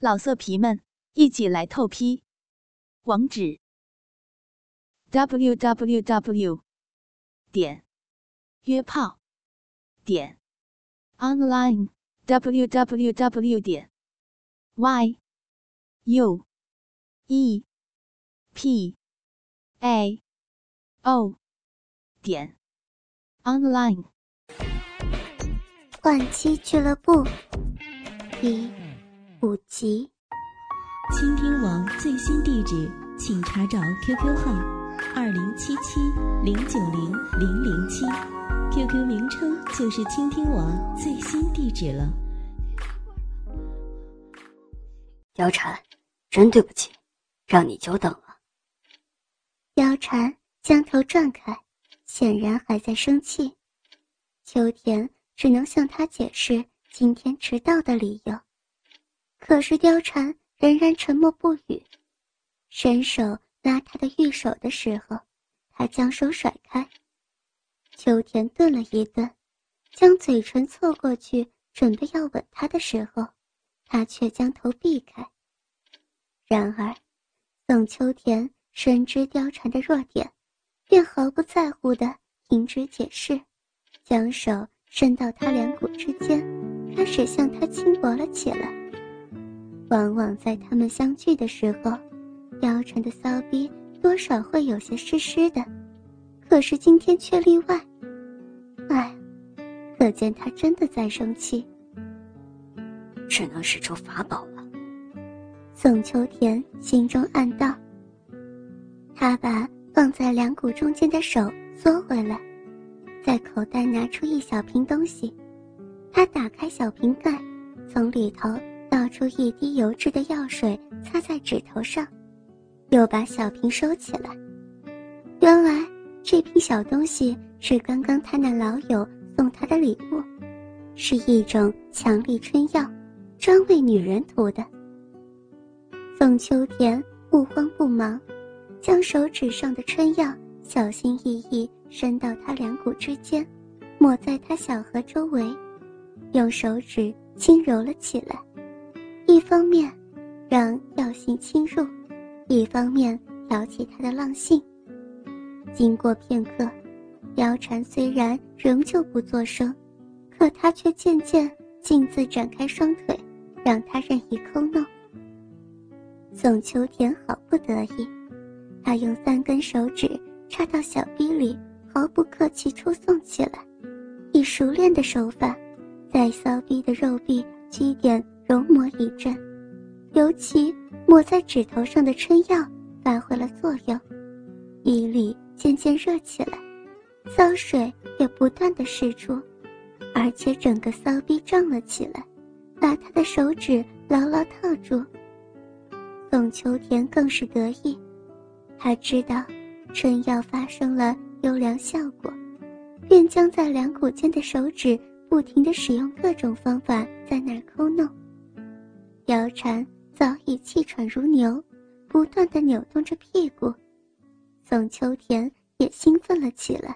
老色皮们，一起来透批！网址 www.约炮.online。 冠希俱乐部第5集，倾听网最新地址，请查找 QQ 号2077090007， QQ 名称就是倾听网最新地址了。姚婵，真对不起，让你久等了。姚婵将头转开，显然还在生气。秋田只能向他解释今天迟到的理由，可是貂蝉仍然沉默不语。伸手拉他的玉手的时候，他将手甩开。秋田顿了一顿，将嘴唇凑过去准备要吻他的时候，他却将头避开。然而等秋田深知貂蝉的弱点，便毫不在乎地停止解释，将手伸到他两股之间，开始向他轻薄了起来。往往在他们相聚的时候，貂蝉的骚逼多少会有些湿湿的，可是今天却例外。哎，可见他真的在生气。只能使出法宝了，宋秋田心中暗道。他把放在两股中间的手缩回来，在口袋拿出一小瓶东西。他打开小瓶盖，从里头倒出一滴油脂的药水，擦在指头上，又把小瓶收起来。原来这瓶小东西是刚刚他那老友送他的礼物，是一种强力春药，专为女人涂的。宋秋田不慌不忙，将手指上的春药小心翼翼伸到他两股之间，抹在他小河周围，用手指轻揉了起来。一方面让药性侵入，一方面挑起他的浪性。经过片刻，貂蝉虽然仍旧不作声，可他却渐渐径自展开双腿，让他任意抠弄。宋秋田好不得意，他用3根手指插到小逼里，毫不客气出送起来，以熟练的手法在骚逼的肉壁基点揉磨一阵，尤其抹在指头上的春药发挥了作用，衣里渐渐热起来，骚水也不断地释出，而且整个骚逼胀了起来，把他的手指牢牢套住。宋秋田更是得意，他知道春药发生了优良效果，便将在两股间的手指不停地使用各种方法在那儿抠弄。貂蝉早已气喘如牛，不断地扭动着屁股。宋秋田也兴奋了起来，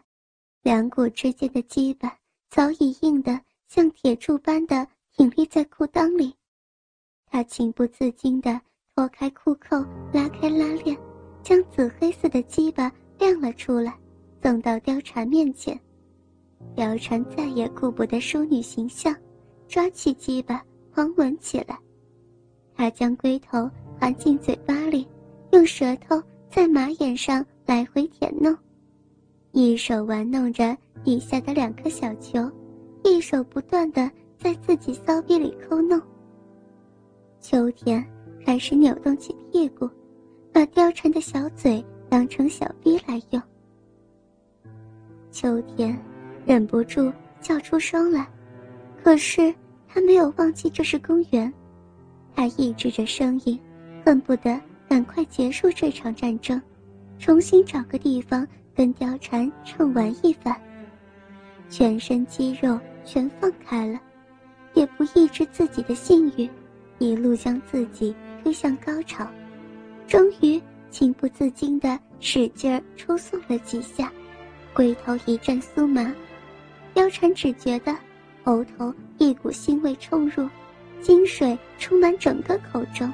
两股之间的基板早已硬得像铁柱般地挺立在裤裆里。他情不自禁地脱开裤扣，拉开拉链，将紫黑色的基板亮了出来，送到貂蝉面前。貂蝉再也顾不得淑女形象，抓起鸡巴狂吻起来。她将龟头含进嘴巴里，用舌头在马眼上来回舔弄，一手玩弄着底下的2颗小球，一手不断地在自己骚逼里抠弄。秋田开始扭动起屁股，把貂蝉的小嘴当成小逼来用。秋田忍不住叫出声来，可是他没有忘记这是公园，他抑制着声音，恨不得赶快结束这场战争，重新找个地方跟貂蝉畅玩一番。全身肌肉全放开了，也不抑制自己的性欲，一路将自己推向高潮，终于情不自禁地使劲儿抽送了几下，龟头一阵酥麻。貂蝉只觉得喉头一股腥味冲入，精水充满整个口中。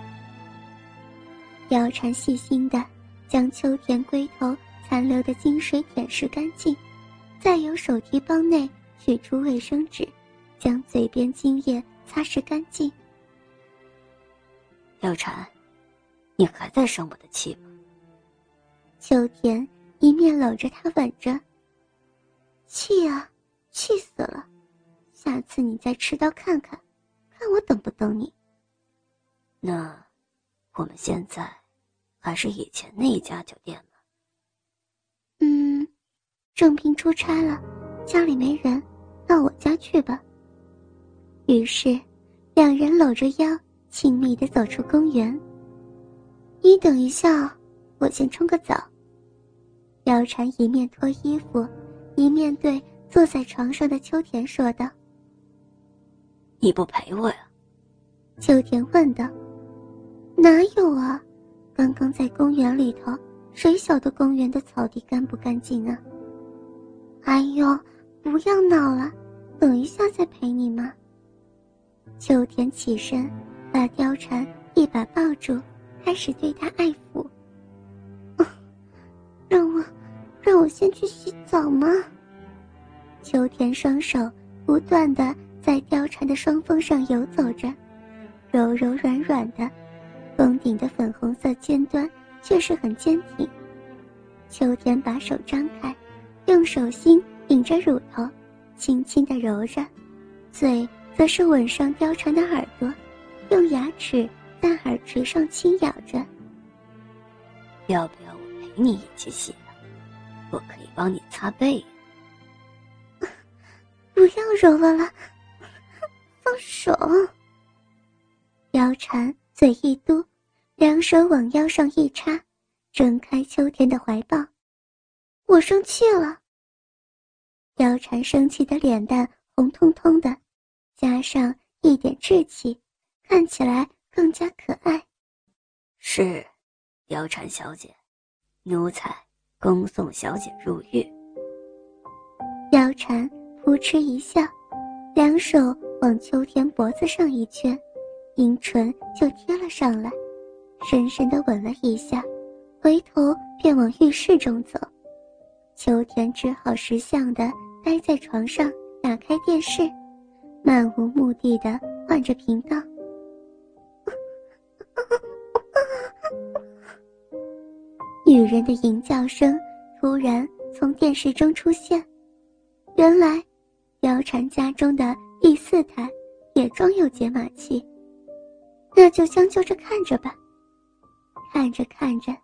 姚禅细心地将秋田龟头残留的精水舔舐干净，再由手提包内取出卫生纸，将嘴边精液擦拭干净。姚禅，你还在生我的气吗？秋田一面搂着他吻着。气啊，气死了！下次你再吃到看看，看我等不等你。那，我们现在还是以前那一家酒店吗？正平出差了，家里没人，到我家去吧。于是，两人搂着腰，亲密地走出公园。你等一下，我先冲个澡。姚禅一面脱衣服，一面对坐在床上的秋田说道。你不陪我呀？秋田问道。哪有啊，刚刚在公园里头，谁晓得公园的草地干不干净啊？哎呦，不要闹了，等一下再陪你嘛。秋田起身，把貂蝉一把抱住，开始对她爱抚。让我先去洗澡吗？秋田双手不断地在貂蝉的双峰上游走着，柔柔软软的，峰顶的粉红色尖端却是很坚挺。秋田把手张开，用手心顶着乳头，轻轻地揉着，嘴则是吻上貂蝉的耳朵，用牙齿在耳垂上轻咬着。要不要我陪你一起洗啊？我可以帮你擦背。不要揉了啦，放手。貂蝉嘴一嘟，两手往腰上一插，挣开秋天的怀抱。我生气了。貂蝉生气的脸蛋红彤彤的，加上一点稚气，看起来更加可爱。是，貂蝉小姐，奴才恭送小姐入狱。貂蝉扑哧一笑，两手往秋天脖子上一圈，樱唇就贴了上来，深深地吻了一下，回头便往浴室中走。秋田只好识相地待在床上，打开电视，漫无目的地换着频道。女人的吟叫声突然从电视中出现，原来貂蝉家中的第四台也装有解码器。那就将就着看着吧。看着看着，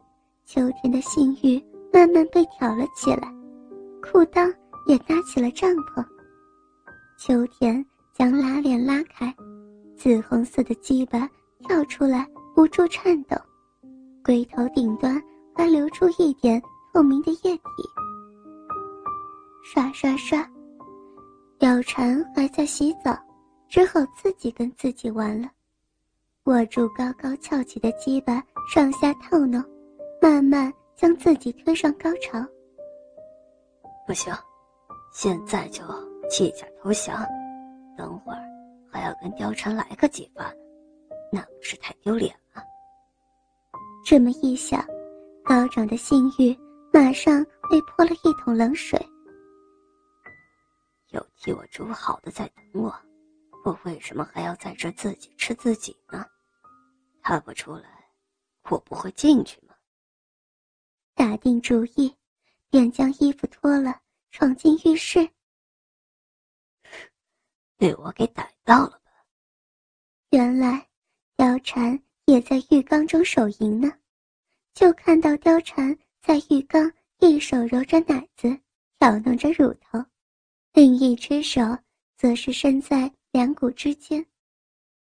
秋天的性欲慢慢被挑了起来，裤裆也搭起了帐篷。秋天将拉链拉开，紫红色的鸡巴跳出来，不住颤抖，龟头顶端还流出一点透明的液体。刷刷刷，貂蝉还在洗澡，只好自己跟自己玩了。握住高高翘起的鸡巴，上下套弄，慢慢将自己推上高潮。不行，现在就弃甲投降，等会儿还要跟貂蝉来个几发呢，那不是太丢脸了？这么一想，高涨的性欲马上被泼了一桶冷水。有替我煮好的在等我，我为什么还要在这自己吃自己呢？他不出来，我不会进去吗？打定主意，便将衣服脱了，闯进浴室。被我给逮到了吧？原来，貂蝉也在浴缸中手淫呢。就看到貂蝉在浴缸一手揉着奶子，挑弄着乳头，另一只手则是伸在两股之间，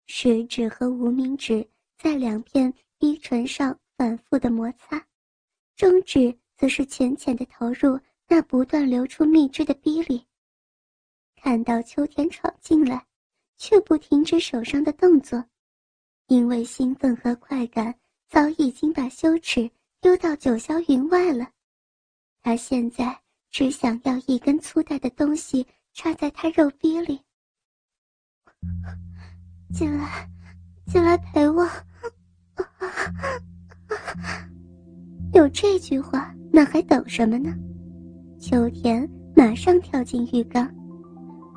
食指和无名指在两片逼唇上反复的摩擦，中指则是浅浅的投入那不断流出蜜汁的逼里。看到秋天闯进来，却不停止手上的动作，因为兴奋和快感早已经把羞耻丢到九霄云外了。他现在只想要一根粗大的东西插在他肉逼里。进来陪我。有这句话，那还等什么呢？秋田马上跳进浴缸，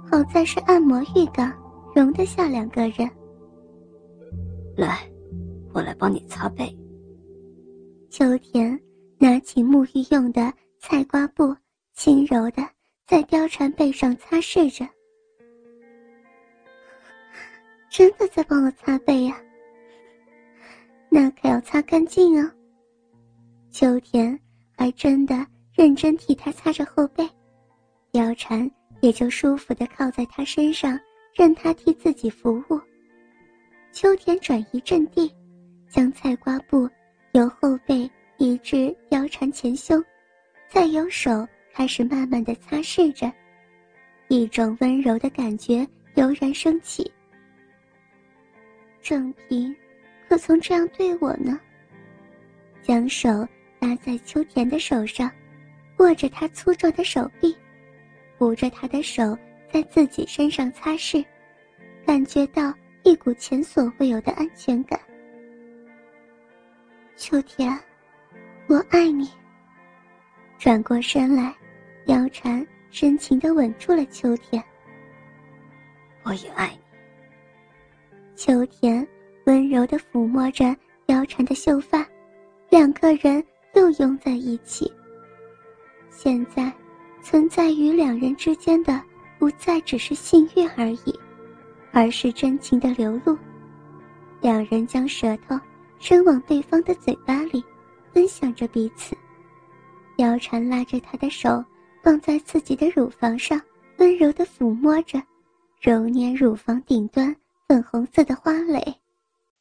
好在是按摩浴缸，容得下两个人。来，我来帮你擦背。秋田拿起沐浴用的菜瓜布，轻柔的在貂蝉背上擦拭着。真的在帮我擦背呀、啊？那可要擦干净哦。秋田还真的认真替他擦着后背，貂蝉也就舒服地靠在他身上，任他替自己服务。秋田转移阵地，将菜瓜布由后背移至貂蝉前胸，再由手开始慢慢地擦拭着，一种温柔的感觉油然升起。正平可曾这样对我呢？将手搭在秋田的手上，握着他粗壮的手臂，扶着他的手在自己身上擦拭，感觉到一股前所未有的安全感。秋田，我爱你。转过身来，貂蝉深情地吻住了秋田。我也爱你。秋田温柔地抚摸着貂蝉的秀发，两个人又拥在一起。现在存在于两人之间的不再只是性欲而已，而是真情的流露。两人将舌头伸往对方的嘴巴里，分享着彼此。貂蝉拉着他的手放在自己的乳房上，温柔地抚摸着，揉捏乳房顶端粉红色的花蕾。